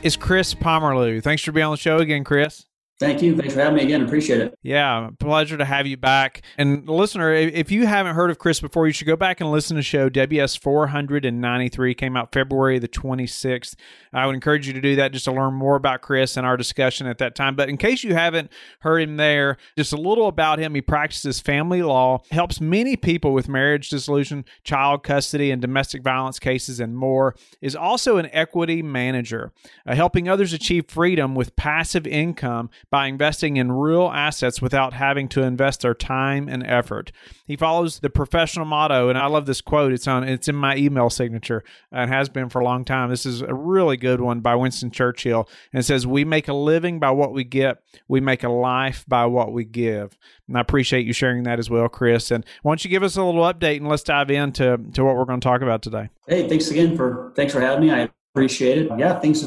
is Chris Pomerleau. Thanks for being on the show again, Chris. Thank you. Thanks for having me again. Appreciate it. Yeah, pleasure to have you back. And listener, if you haven't heard of Chris before, you should go back and listen to the show. WS 493 came out February the 26th. I would encourage you to do that just to learn more about Chris and our discussion at that time. But in case you haven't heard him there, just a little about him. He practices family law, helps many people with marriage dissolution, child custody, and domestic violence cases, and more. Is also an equity manager, helping others achieve freedom with passive income by investing in real assets without having to invest their time and effort. He follows the professional motto, and I love this quote. It's in my email signature and has been for a long time. This is a really good one by Winston Churchill, and it says, "We make a living by what we get. We make a life by what we give." And I appreciate you sharing that as well, Chris. And why don't you give us a little update, and let's dive into what we're going to talk about today. Hey, thanks for having me. I appreciate it. Yeah, things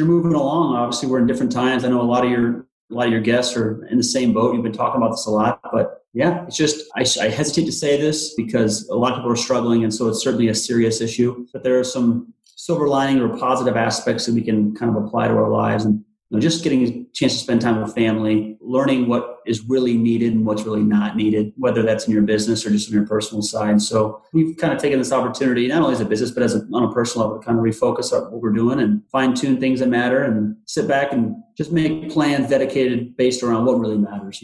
are moving along. Obviously, we're in different times. I know a lot of your guests are in the same boat. You've been talking about this a lot, but yeah, it's just, I hesitate to say this because a lot of people are struggling, and so it's certainly a serious issue, but there are some silver lining or positive aspects that we can kind of apply to our lives, and just getting a chance to spend time with family, learning what is really needed and what's really not needed, whether that's in your business or just on your personal side. So we've kind of taken this opportunity, not only as a business, but on a personal level, to kind of refocus on what we're doing and fine tune things that matter and sit back and just make plans dedicated based around what really matters,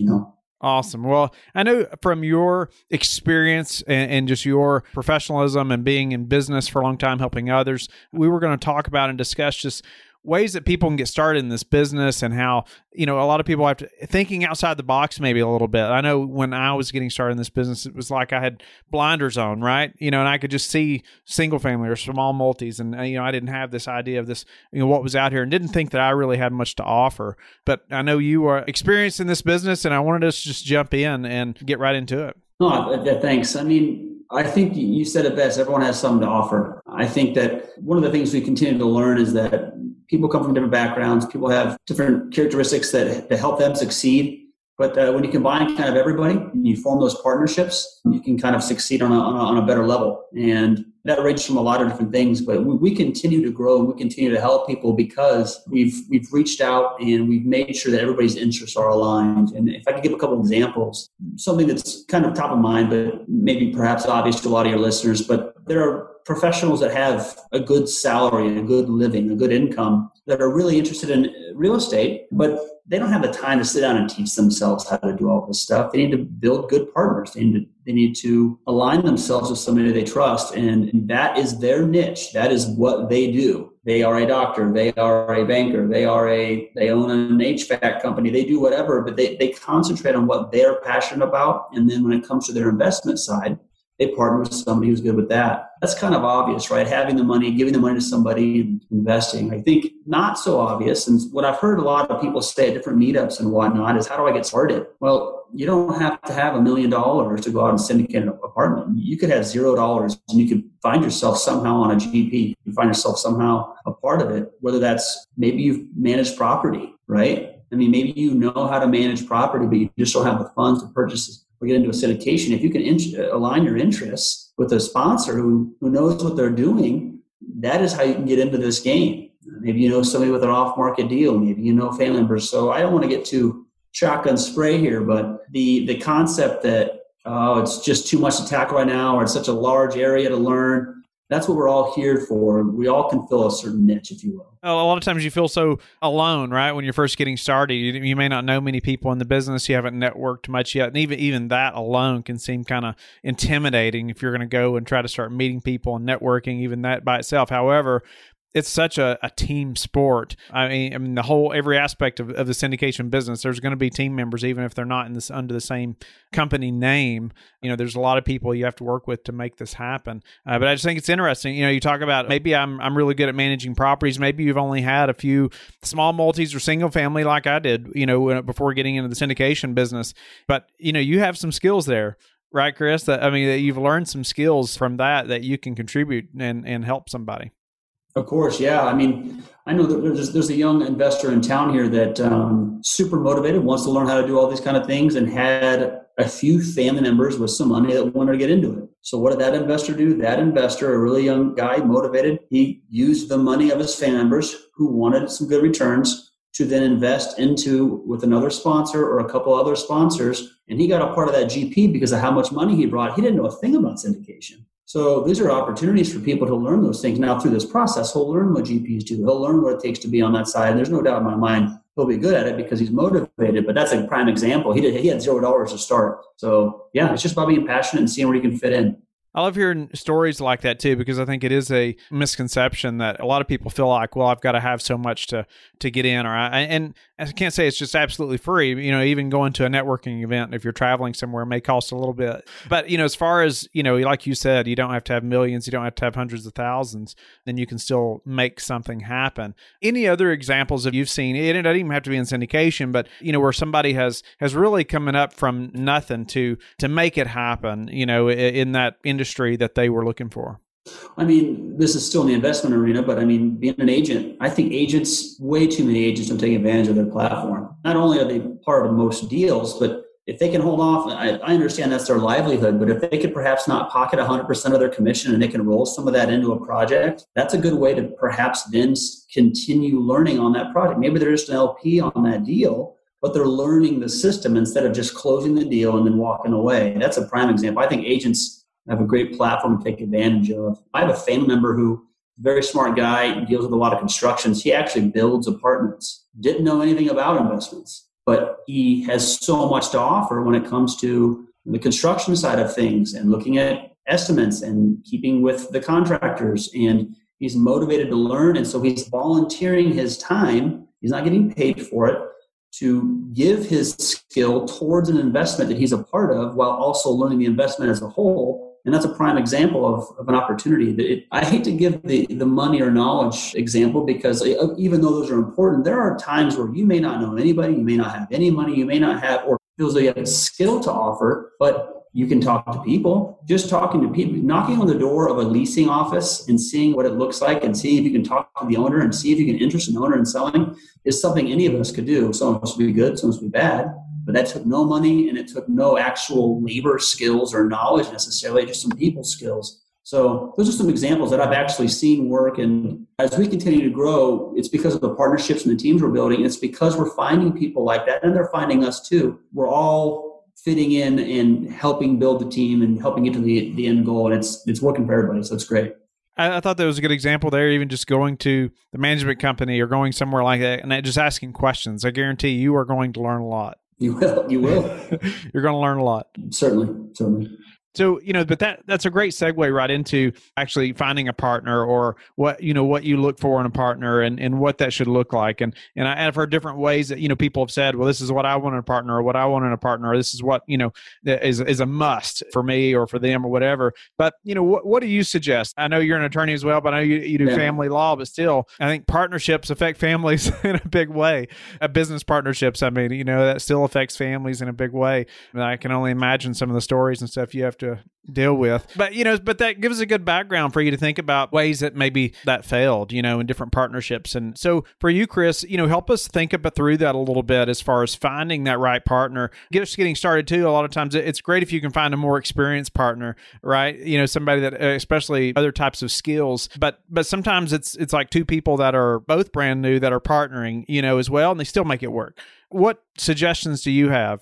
Awesome. Well, I know from your experience and just your professionalism and being in business for a long time, helping others, we were going to talk about and discuss just ways that people can get started in this business and how, a lot of people have to thinking outside the box maybe a little bit. I know when I was getting started in this business, it was like I had blinders on, right? And I could just see single family or small multis. And, I didn't have this idea of this, what was out here, and didn't think that I really had much to offer. But I know you are experienced in this business, and I wanted us to just jump in and get right into it. No, thanks. I think you said it best. Everyone has something to offer. I think that one of the things we continue to learn is that people come from different backgrounds. People have different characteristics that help them succeed. But when you combine kind of everybody and you form those partnerships, you can kind of succeed on a better level. And that ranges from a lot of different things. But we continue to grow and we continue to help people because we've reached out and we've made sure that everybody's interests are aligned. And if I could give a couple examples, something that's kind of top of mind, but maybe perhaps obvious to a lot of your listeners, but there are professionals that have a good salary, a good living, a good income that are really interested in real estate, but they don't have the time to sit down and teach themselves how to do all this stuff. They need to build good partners. They need to align themselves with somebody they trust. And that is their niche. That is what they do. They are a doctor. They are a banker. They own an HVAC company. They do whatever, but they concentrate on what they're passionate about. And then when it comes to their investment side, they partner with somebody who's good with that. That's kind of obvious, right? Having the money, giving the money to somebody and investing. I think not so obvious. And what I've heard a lot of people say at different meetups and whatnot is, how do I get started? Well, you don't have to have $1 million to go out and syndicate an apartment. You could have $0 and you could find yourself somehow on a GP. You find yourself somehow a part of it, whether that's maybe you've managed property, right? Maybe you know how to manage property, but you just don't have the funds to purchase this. We get into a syndication. If you can align your interests with a sponsor who knows what they're doing, that is how you can get into this game. Maybe somebody with an off-market deal. Maybe family members. So I don't want to get too shotgun spray here, but the concept that, it's just too much to tackle right now, or it's such a large area to learn, that's what we're all here for. We all can fill a certain niche, if you will. A lot of times you feel so alone, right? When you're first getting started, you may not know many people in the business. You haven't networked much yet. And even that alone can seem kind of intimidating if you're going to go and try to start meeting people and networking, even that by itself. However, it's such a team sport. I mean, the whole, every aspect of the syndication business, there's going to be team members, even if they're not in this under the same company name. You know, there's a lot of people you have to work with to make this happen. But I just think it's interesting. You know, you talk about maybe I'm really good at managing properties. Maybe you've only had a few small multis or single family like I did, you know, before getting into the syndication business. But, you know, you have some skills there. Right, Chris? That you've learned some skills from that you can contribute and help somebody. Of course, yeah. I mean, I know that there's a young investor in town here that super motivated, wants to learn how to do all these kind of things, and had a few family members with some money that wanted to get into it. So what did that investor do? That investor, a really young guy, motivated, he used the money of his family members who wanted some good returns to then invest into with another sponsor or a couple other sponsors. And he got a part of that GP because of how much money he brought. He didn't know a thing about syndication. So these are opportunities for people to learn those things. Now through this process, he'll learn what GPs do. He'll learn what it takes to be on that side. And there's no doubt in my mind, he'll be good at it because he's motivated, but that's a prime example. He had $0 to start. So yeah, it's just about being passionate and seeing where you can fit in. I love hearing stories like that too, because I think it is a misconception that a lot of people feel like, well, I've got to have so much to get in, and I can't say it's just absolutely free. You know, even going to a networking event, if you're traveling somewhere, may cost a little bit. But, you know, as far as, you know, like you said, you don't have to have millions, you don't have to have hundreds of thousands, then you can still make something happen. Any other examples that you've seen? It doesn't even have to be in syndication, but, you know, where somebody has really coming up from nothing to make it happen, you know, in that industry that they were looking for? I mean, this is still in the investment arena, but I mean, being an agent, I think way too many agents don't take advantage of their platform. Not only are they part of most deals, but if they can hold off, I understand that's their livelihood, but if they could perhaps not pocket 100% of their commission and they can roll some of that into a project, that's a good way to perhaps then continue learning on that project. Maybe they're just an LP on that deal, but they're learning the system instead of just closing the deal and then walking away. That's a prime example. I think agents have a great platform to take advantage of. I have a family member who, very smart guy, deals with a lot of constructions. He actually builds apartments. Didn't know anything about investments, but he has so much to offer when it comes to the construction side of things and looking at estimates and keeping with the contractors. And he's motivated to learn. And so he's volunteering his time. He's not getting paid for it, to give his skill towards an investment that he's a part of while also learning the investment as a whole. And that's a prime example of an opportunity. I hate to give the money or knowledge example because even though those are important, there are times where you may not know anybody, you may not have any money, you may not have, or feels like you have a skill to offer, but you can talk to people. Just talking to people, knocking on the door of a leasing office and seeing what it looks like and seeing if you can talk to the owner and see if you can interest an owner in selling is something any of us could do. Some of us would be good, some of us would be bad. But that took no money and it took no actual labor skills or knowledge necessarily, just some people skills. So those are some examples that I've actually seen work. And as we continue to grow, it's because of the partnerships and the teams we're building. It's because we're finding people like that and they're finding us too. We're all fitting in and helping build the team and helping get to the end goal. And it's working for everybody. So it's great. I thought that was a good example there, even just going to the management company or going somewhere like that and just asking questions. I guarantee you are going to learn a lot. You will. You're going to learn a lot. Certainly. So, you know, but that's a great segue right into actually finding a partner or what you look for in a partner and what that should look like. And I've heard different ways that, you know, people have said, well, this is what I want in a partner or what I want in a partner, or this is what, you know, is a must for me or for them or whatever. But, you know, what do you suggest? I know you're an attorney as well, but I know you do family law, but still, I think partnerships affect families in a big way. Business partnerships, I mean, you know, that still affects families in a big way. And I can only imagine some of the stories and stuff you have to deal with. But, you know, but that gives a good background for you to think about ways that maybe that failed, you know, in different partnerships. And so for you, Chris, you know, help us think through that a little bit as far as finding that right partner. Just getting started too, a lot of times it's great if you can find a more experienced partner, right? You know, somebody that, especially other types of skills, but sometimes it's like two people that are both brand new that are partnering, you know, as well, and they still make it work. What suggestions do you have?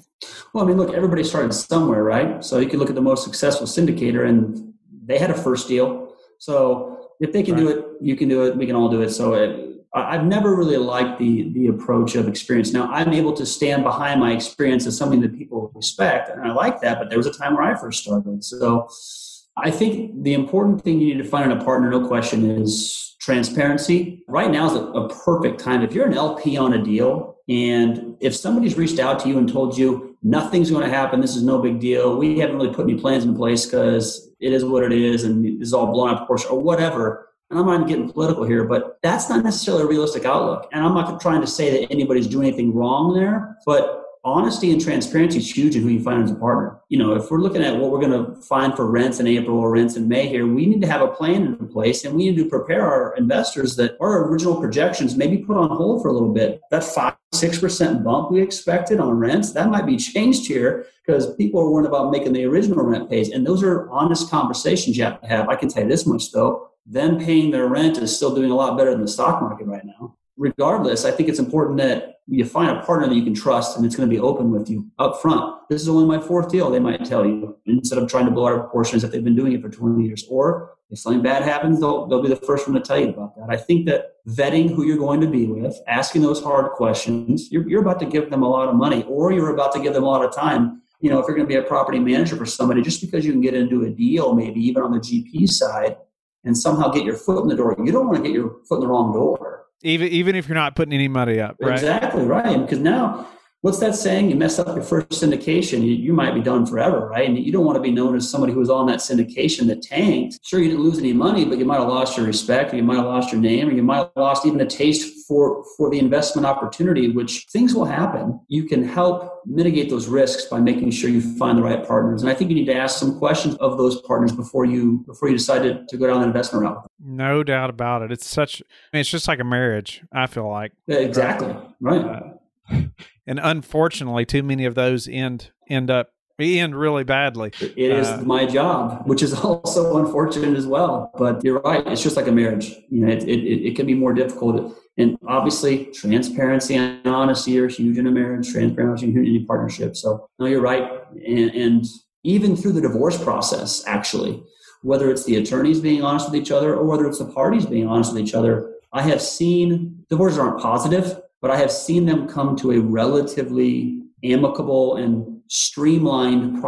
Well, I mean, look, everybody started somewhere, right? So you can look at the most successful syndicator and they had a first deal. So if they can do it, you can do it. We can all do it. So I've never really liked the approach of experience. Now, I'm able to stand behind my experience as something that people respect. And I like that. But there was a time where I first started. So I think the important thing you need to find in a partner, no question, is transparency. Right now is a perfect time. If you're an LP on a deal, and if somebody's reached out to you and told you nothing's going to happen, this is no big deal, we haven't really put any plans in place because it is what it is and it's all blown out of proportion or whatever. And I'm not getting political here, but that's not necessarily a realistic outlook. And I'm not trying to say that anybody's doing anything wrong there, but honesty and transparency is huge in who you find as a partner. You know, if we're looking at what we're going to find for rents in April or rents in May here, we need to have a plan in place, and we need to prepare our investors that our original projections may be put on hold for a little bit. That 5%, 6% bump we expected on rents, that might be changed here because people are worried about making the original rent pays. And those are honest conversations you have to have. I can tell you this much though, them paying their rent is still doing a lot better than the stock market right now. Regardless, I think it's important that you find a partner that you can trust and it's going to be open with you up front. This is only my fourth deal, they might tell you, instead of trying to blow out proportions if they've been doing it for 20 years. Or if something bad happens, they'll be the first one to tell you about that. I think that vetting who you're going to be with, asking those hard questions, you're about to give them a lot of money or you're about to give them a lot of time. You know, if you're going to be a property manager for somebody, just because you can get into a deal, maybe even on the GP side, and somehow get your foot in the door, you don't want to get your foot in the wrong door. Even if you're not putting any money up, right? Exactly, right. Because now, what's that saying? You mess up your first syndication, you might be done forever, right? And you don't want to be known as somebody who was on that syndication that tanked. Sure, you didn't lose any money, but you might have lost your respect, or you might have lost your name, or you might have lost even a taste for the investment opportunity, which things will happen. You can help mitigate those risks by making sure you find the right partners. And I think you need to ask some questions of those partners before you decide to go down the investment route. No doubt about it. It's just like a marriage, I feel like. Yeah, exactly. Right. And unfortunately, too many of those end up really badly. It is my job, which is also unfortunate as well. But you're right; it's just like a marriage. You know, it can be more difficult. And obviously, transparency and honesty are huge in a marriage. Transparency and huge in any partnership. So, no, you're right. And even through the divorce process, actually, whether it's the attorneys being honest with each other or whether it's the parties being honest with each other, I have seen divorces aren't positive. But I have seen them come to a relatively amicable and streamlined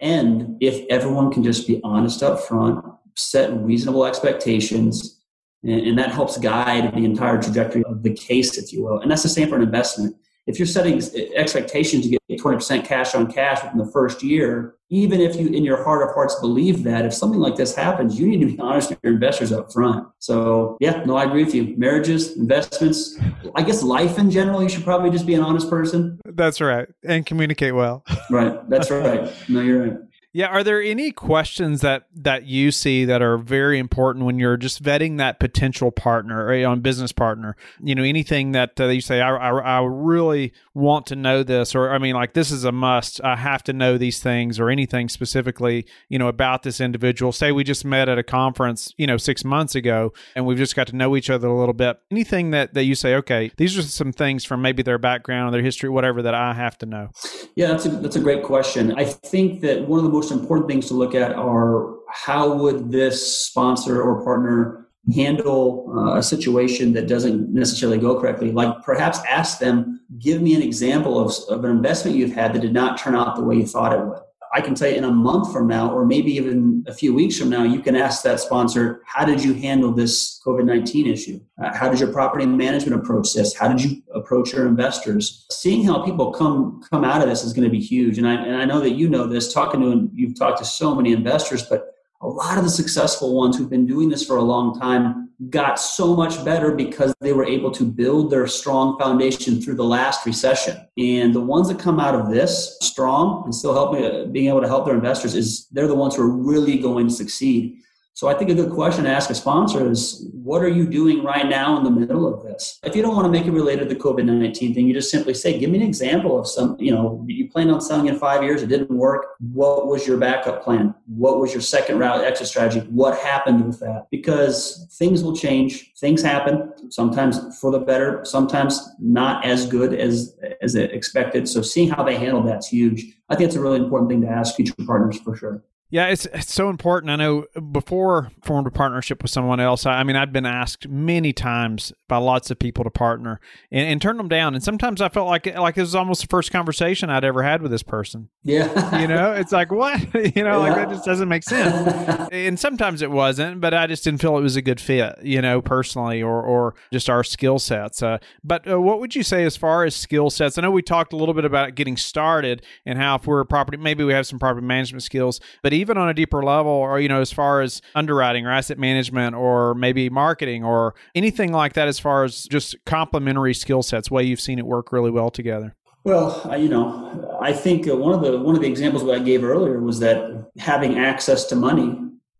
end if everyone can just be honest up front, set reasonable expectations, and that helps guide the entire trajectory of the case, if you will. And that's the same for an investment. If you're setting expectations to get 20% cash on cash within the first year, even if you, in your heart of hearts, believe that, if something like this happens, you need to be honest with your investors up front. So, yeah, no, I agree with you. Marriages, investments, I guess life in general, you should probably just be an honest person. That's right. And communicate well. Right. That's right. No, you're right. Yeah. Are there any questions that you see that are very important when you're just vetting that potential partner or business partner? You know, anything that you say, I really want to know this, or I mean, like, this is a must. I have to know these things, or anything specifically, you know, about this individual. Say we just met at a conference, you know, 6 months ago, and we've just got to know each other a little bit. Anything that you say, okay, these are some things from maybe their background, or their history, whatever, that I have to know? Yeah, that's a great question. I think that one of the most important things to look at are how would this sponsor or partner handle a situation that doesn't necessarily go correctly. Like, perhaps ask them, give me an example of an investment you've had that did not turn out the way you thought it would. I can tell you in a month from now, or maybe even a few weeks from now, you can ask that sponsor, how did you handle this COVID-19 issue? How did your property management approach this? How did you approach your investors? Seeing how people come out of this is going to be huge. And I know that you know this, you've talked to so many investors, but a lot of the successful ones who've been doing this for a long time got so much better because they were able to build their strong foundation through the last recession. And the ones that come out of this strong and still being able to help their investors, they're the ones who are really going to succeed. So I think a good question to ask a sponsor is, what are you doing right now in the middle of this? If you don't want to make it related to the COVID-19 thing, you just simply say, give me an example of some, you know, you planned on selling in 5 years, it didn't work. What was your backup plan? What was your second route exit strategy? What happened with that? Because things will change. Things happen, sometimes for the better, sometimes not as good as expected. So seeing how they handle that's huge. I think it's a really important thing to ask future partners for sure. Yeah, it's so important. I know before I formed a partnership with someone else, I've been asked many times by lots of people to partner and turn them down. And sometimes I felt like it was almost the first conversation I'd ever had with this person. Yeah. You know, it's like, what? You know, like that just doesn't make sense. And sometimes it wasn't, but I just didn't feel it was a good fit, you know, personally or just our skill sets. But what would you say as far as skill sets? I know we talked a little bit about getting started and how if we're a property, maybe we have some property management skills, but even on a deeper level, or, you know, as far as underwriting or asset management or maybe marketing or anything like that, as far as just complementary skill sets, way you've seen it work really well together. Well, you know, I think one of the examples that I gave earlier was that having access to money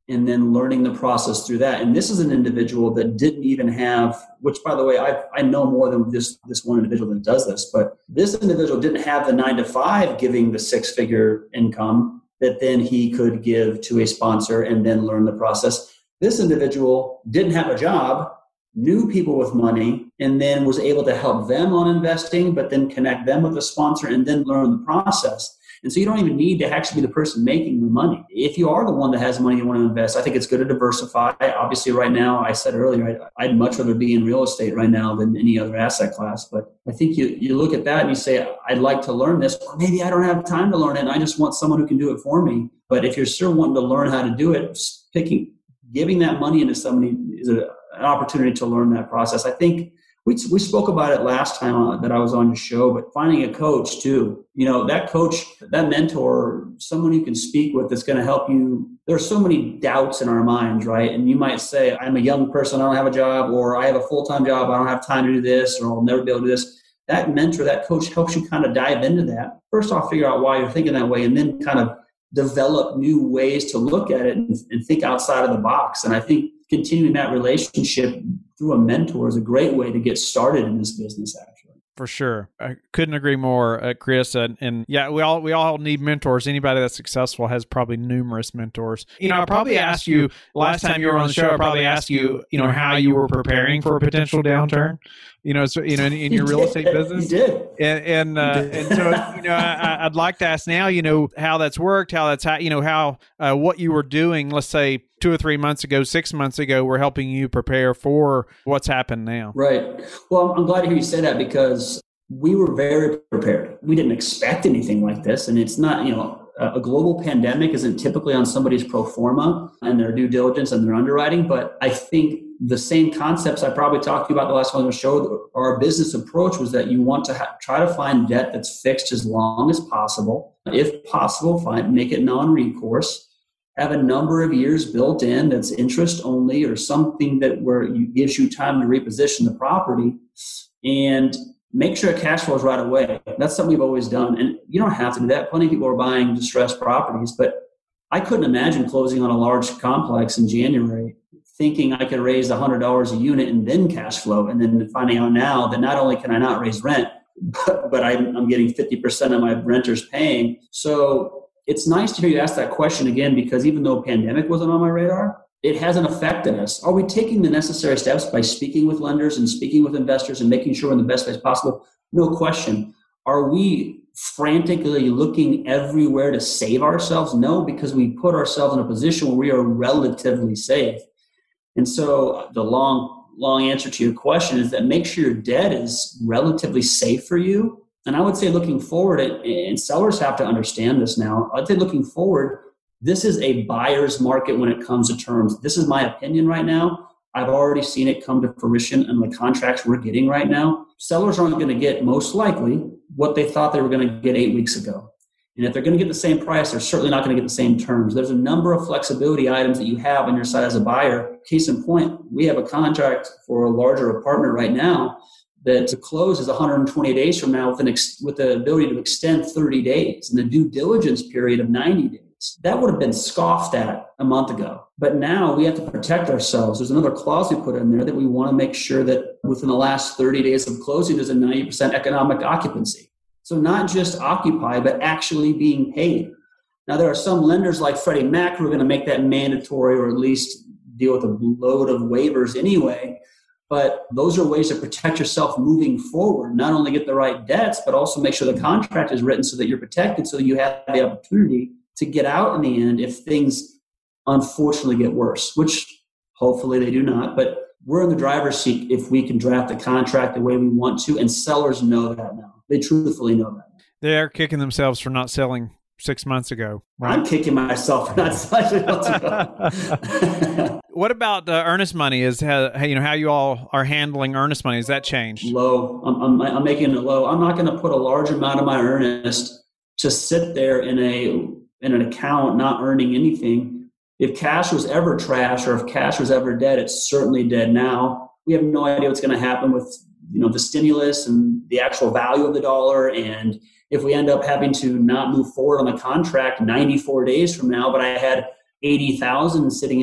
and then learning the process through that. And this is an individual that didn't even have, which by the way, I know more than this one individual that does this, but this individual didn't have the 9-to-5 giving the 6-figure income that then he could give to a sponsor and then learn the process. This individual didn't have a job, knew people with money, and then was able to help them on investing, but then connect them with a sponsor and then learn the process. And so you don't even need to actually be the person making the money. If you are the one that has money you want to invest, I think it's good to diversify. Obviously, right now, I said earlier, I'd much rather be in real estate right now than any other asset class. But I think you look at that and you say, I'd like to learn this. Or maybe I don't have time to learn it, and I just want someone who can do it for me. But if you're still wanting to learn how to do it, giving that money into somebody is an opportunity to learn that process. I think we spoke about it last time that I was on your show, but finding a coach too, you know, that coach, that mentor, someone you can speak with that's going to help you. There are so many doubts in our minds, right? And you might say, I'm a young person, I don't have a job, or I have a full-time job, I don't have time to do this, or I'll never be able to do this. That mentor, that coach helps you kind of dive into that. First off, figure out why you're thinking that way, and then kind of develop new ways to look at it and think outside of the box. And I think continuing that relationship through a mentor is a great way to get started in this business, actually. For sure. I couldn't agree more, Chris. And yeah, we all need mentors. Anybody that's successful has probably numerous mentors. You know, I probably asked you last time you were on the show, I probably asked you, you know, how you were preparing for a potential downturn, you know, so, you know, in your real estate business. You did. And so, you know, I'd like to ask now, you know, how that's worked, how what you were doing, let's say 2 or 3 months ago, 6 months ago, were helping you prepare for what's happened now. Right. Well, I'm glad to hear you say that, because we were very prepared. We didn't expect anything like this. And it's not, you know, a global pandemic isn't typically on somebody's pro forma and their due diligence and their underwriting. But I think the same concepts I probably talked to you about the last one on the show, our business approach was that you want to try to find debt that's fixed as long as possible. If possible, make it non-recourse. Have a number of years built in that's interest only, or something that gives you time to reposition the property, and make sure cash flows right away. That's something we've always done. And you don't have to do that. Plenty of people are buying distressed properties, but I couldn't imagine closing on a large complex in January thinking I could raise $100 a unit and then cash flow, and then finding out now that not only can I not raise rent, but I'm getting 50% of my renters paying. So it's nice to hear you ask that question again, because even though pandemic wasn't on my radar, it hasn't affected us. Are we taking the necessary steps by speaking with lenders and speaking with investors and making sure we're in the best place possible? No question. Are we frantically looking everywhere to save ourselves? No, because we put ourselves in a position where we are relatively safe. And so the long answer to your question is that make sure your debt is relatively safe for you. And I would say looking forward, and sellers have to understand this now, I'd say looking forward, this is a buyer's market when it comes to terms. This is my opinion right now. I've already seen it come to fruition in the contracts we're getting right now. Sellers aren't going to get, most likely, what they thought they were going to get 8 weeks ago. And if they're going to get the same price, they're certainly not going to get the same terms. There's a number of flexibility items that you have on your side as a buyer. Case in point, we have a contract for a larger apartment right now that to close is 120 days from now with the ability to extend 30 days and the due diligence period of 90 days. That would have been scoffed at a month ago. But now we have to protect ourselves. There's another clause we put in there that we want to make sure that within the last 30 days of closing, there's a 90% economic occupancy. So not just occupy, but actually being paid. Now, there are some lenders like Freddie Mac who are going to make that mandatory, or at least deal with a load of waivers anyway. But those are ways to protect yourself moving forward, not only get the right debts, but also make sure the contract is written so that you're protected, so that you have the opportunity to get out in the end if things unfortunately get worse, which hopefully they do not. But we're in the driver's seat if we can draft a contract the way we want to, and sellers know that now. They truthfully know that. They are kicking themselves for not selling 6 months ago. Right? I'm kicking myself for not selling 6 months ago. What about earnest money? Is how you all are handling earnest money? Has that changed? Low. I'm making it low. I'm not going to put a large amount of my earnest to sit there in an account not earning anything. If cash was ever trash, or if cash was ever dead, it's certainly dead now. We have no idea what's going to happen with the stimulus and the actual value of the dollar, and if we end up having to not move forward on the contract 94 days from now, but I had 80,000 sitting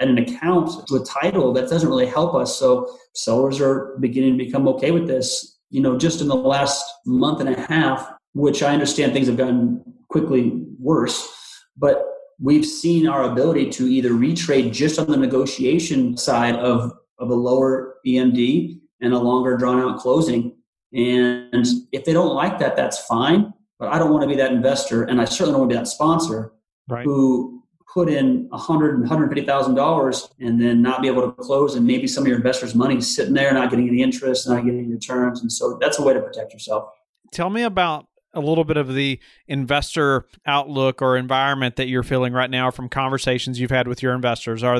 at an account with title, that doesn't really help us. So sellers are beginning to become okay with this. Just in the last month and a half, which I understand things have gotten quickly worse, but we've seen our ability to either retrade just on the negotiation side of a lower EMD and a longer drawn out closing. And if they don't like that, that's fine. But I don't want to be that investor, and I certainly don't want to be that sponsor who put in $100,000 and $150,000 and then not be able to close, and maybe some of your investors' money is sitting there, not getting any interest, not getting any returns. And so that's a way to protect yourself. Tell me about a little bit of the investor outlook or environment that you're feeling right now from conversations you've had with your investors. Are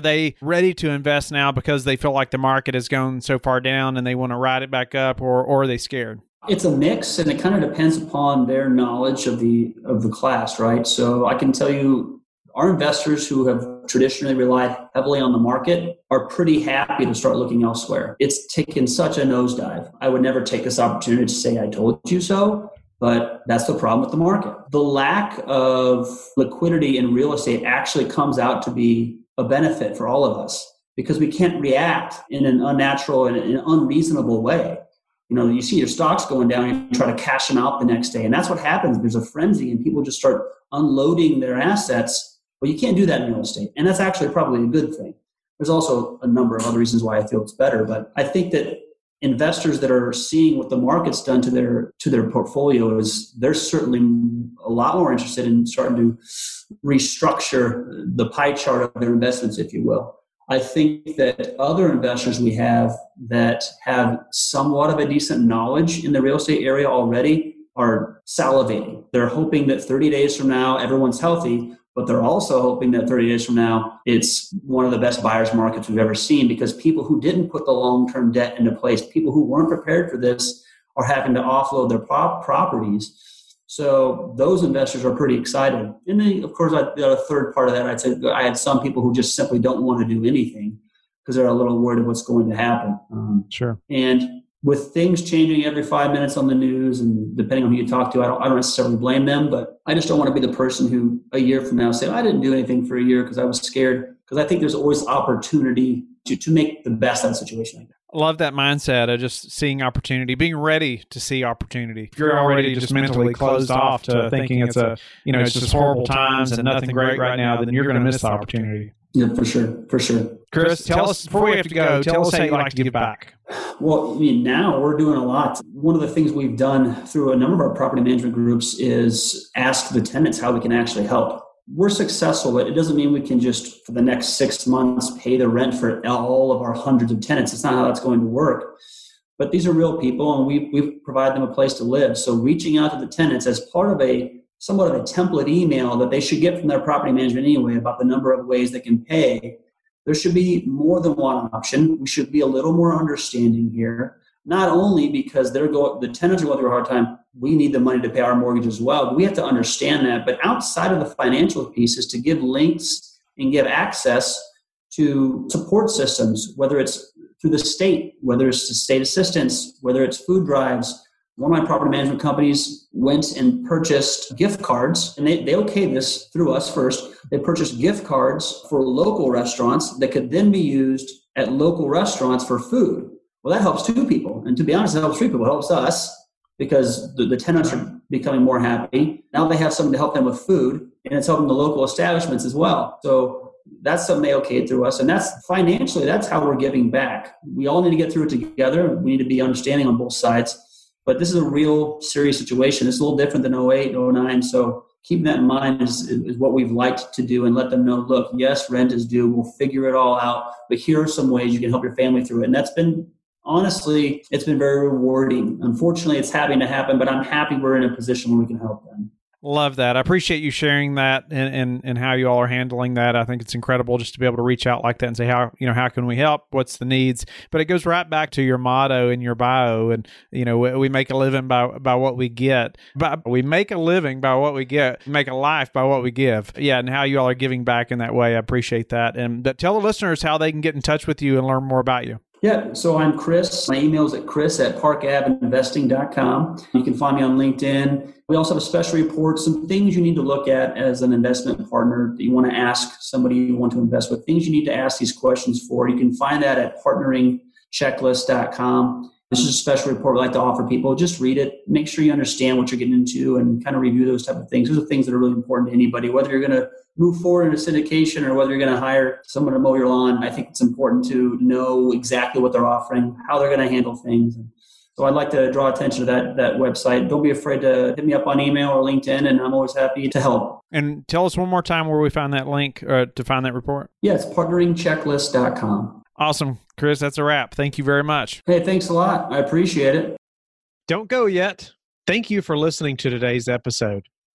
they ready to invest now because they feel like the market has gone so far down and they want to ride it back up, or are they scared? It's a mix, and it kind of depends upon their knowledge of the class, right? So I can tell you our investors who have traditionally relied heavily on the market are pretty happy to start looking elsewhere. It's taken such a nosedive. I would never take this opportunity to say I told you so, but that's the problem with the market. The lack of liquidity in real estate actually comes out to be a benefit for all of us, because we can't react in an unnatural and an unreasonable way. You see your stocks going down, you try to cash them out the next day. And that's what happens. There's a frenzy and people just start unloading their assets. Well, you can't do that in real estate. And that's actually probably a good thing. There's also a number of other reasons why I feel it's better. But I think that investors that are seeing what the market's done to their portfolio, is they're certainly a lot more interested in starting to restructure the pie chart of their investments, if you will. I think that other investors we have that have somewhat of a decent knowledge in the real estate area already are salivating. They're hoping that 30 days from now, everyone's healthy, but they're also hoping that 30 days from now, it's one of the best buyer's markets we've ever seen, because people who didn't put the long-term debt into place, people who weren't prepared for this, are having to offload their properties. So those investors are pretty excited. And then, of course, the third part of that, I'd say I had some people who just simply don't want to do anything because they're a little worried of what's going to happen. Sure. And with things changing every 5 minutes on the news, and depending on who you talk to, I don't necessarily blame them, but I just don't want to be the person who a year from now say, I didn't do anything for a year because I was scared, because I think there's always opportunity to make the best out of the situation. I love that mindset of just seeing opportunity, being ready to see opportunity. If you're already just mentally closed off to thinking it's just horrible times and nothing great right now, then you're going to miss the opportunity. Yeah, for sure. Chris, tell us, before we have to go, tell us how you like to give back. Well, now we're doing a lot. One of the things we've done through a number of our property management groups is ask the tenants how we can actually help. We're successful, but it doesn't mean we can just, for the next 6 months, pay the rent for all of our hundreds of tenants. It's not how that's going to work. But these are real people, and we provide them a place to live. So reaching out to the tenants as part of somewhat of a template email that they should get from their property management anyway about the number of ways they can pay, there should be more than one option. We should be a little more understanding here, not only because the tenants are going through a hard time. We need the money to pay our mortgage as well. We have to understand that. But outside of the financial pieces, to give links and give access to support systems, whether it's through the state, whether it's the state assistance, whether it's food drives. One of my property management companies went and purchased gift cards, and they okayed this through us first. They purchased gift cards for local restaurants that could then be used at local restaurants for food. Well, that helps two people. And to be honest, it helps three people. It helps us, because the tenants are becoming more happy. Now they have something to help them with food, and it's helping the local establishments as well. So that's something they okayed through us. And that's financially, that's how we're giving back. We all need to get through it together. We need to be understanding on both sides. But this is a real serious situation. It's a little different than 2008, 2009. So keep that in mind is what we've liked to do, and let them know, look, yes, rent is due. We'll figure it all out. But here are some ways you can help your family through it. And that's been, honestly, it's been very rewarding. Unfortunately, it's having to happen, but I'm happy we're in a position where we can help them. Love that. I appreciate you sharing that and how you all are handling that. I think it's incredible just to be able to reach out like that and say, how can we help? What's the needs? But it goes right back to your motto in your bio. And, you know, we make a living by what we get. But we make a living by what we get. We make a life by what we give. Yeah. And how you all are giving back in that way. I appreciate that. And but tell the listeners how they can get in touch with you and learn more about you. Yeah, so I'm Chris. My email is at chris@parkabinvesting.com. You can find me on LinkedIn. We also have a special report, some things you need to look at as an investment partner that you want to ask somebody you want to invest with, things you need to ask these questions for. You can find that at partneringchecklist.com. This is a special report we like to offer people. Just read it. Make sure you understand what you're getting into and kind of review those type of things. Those are things that are really important to anybody, whether you're going to move forward into syndication or whether you're going to hire someone to mow your lawn. I think it's important to know exactly what they're offering, how they're going to handle things. So I'd like to draw attention to that website. Don't be afraid to hit me up on email or LinkedIn, and I'm always happy to help. And tell us one more time where we find that link to find that report. Yeah, it's partneringchecklist.com. Awesome. Chris, that's a wrap. Thank you very much. Hey, thanks a lot. I appreciate it. Don't go yet. Thank you for listening to today's episode.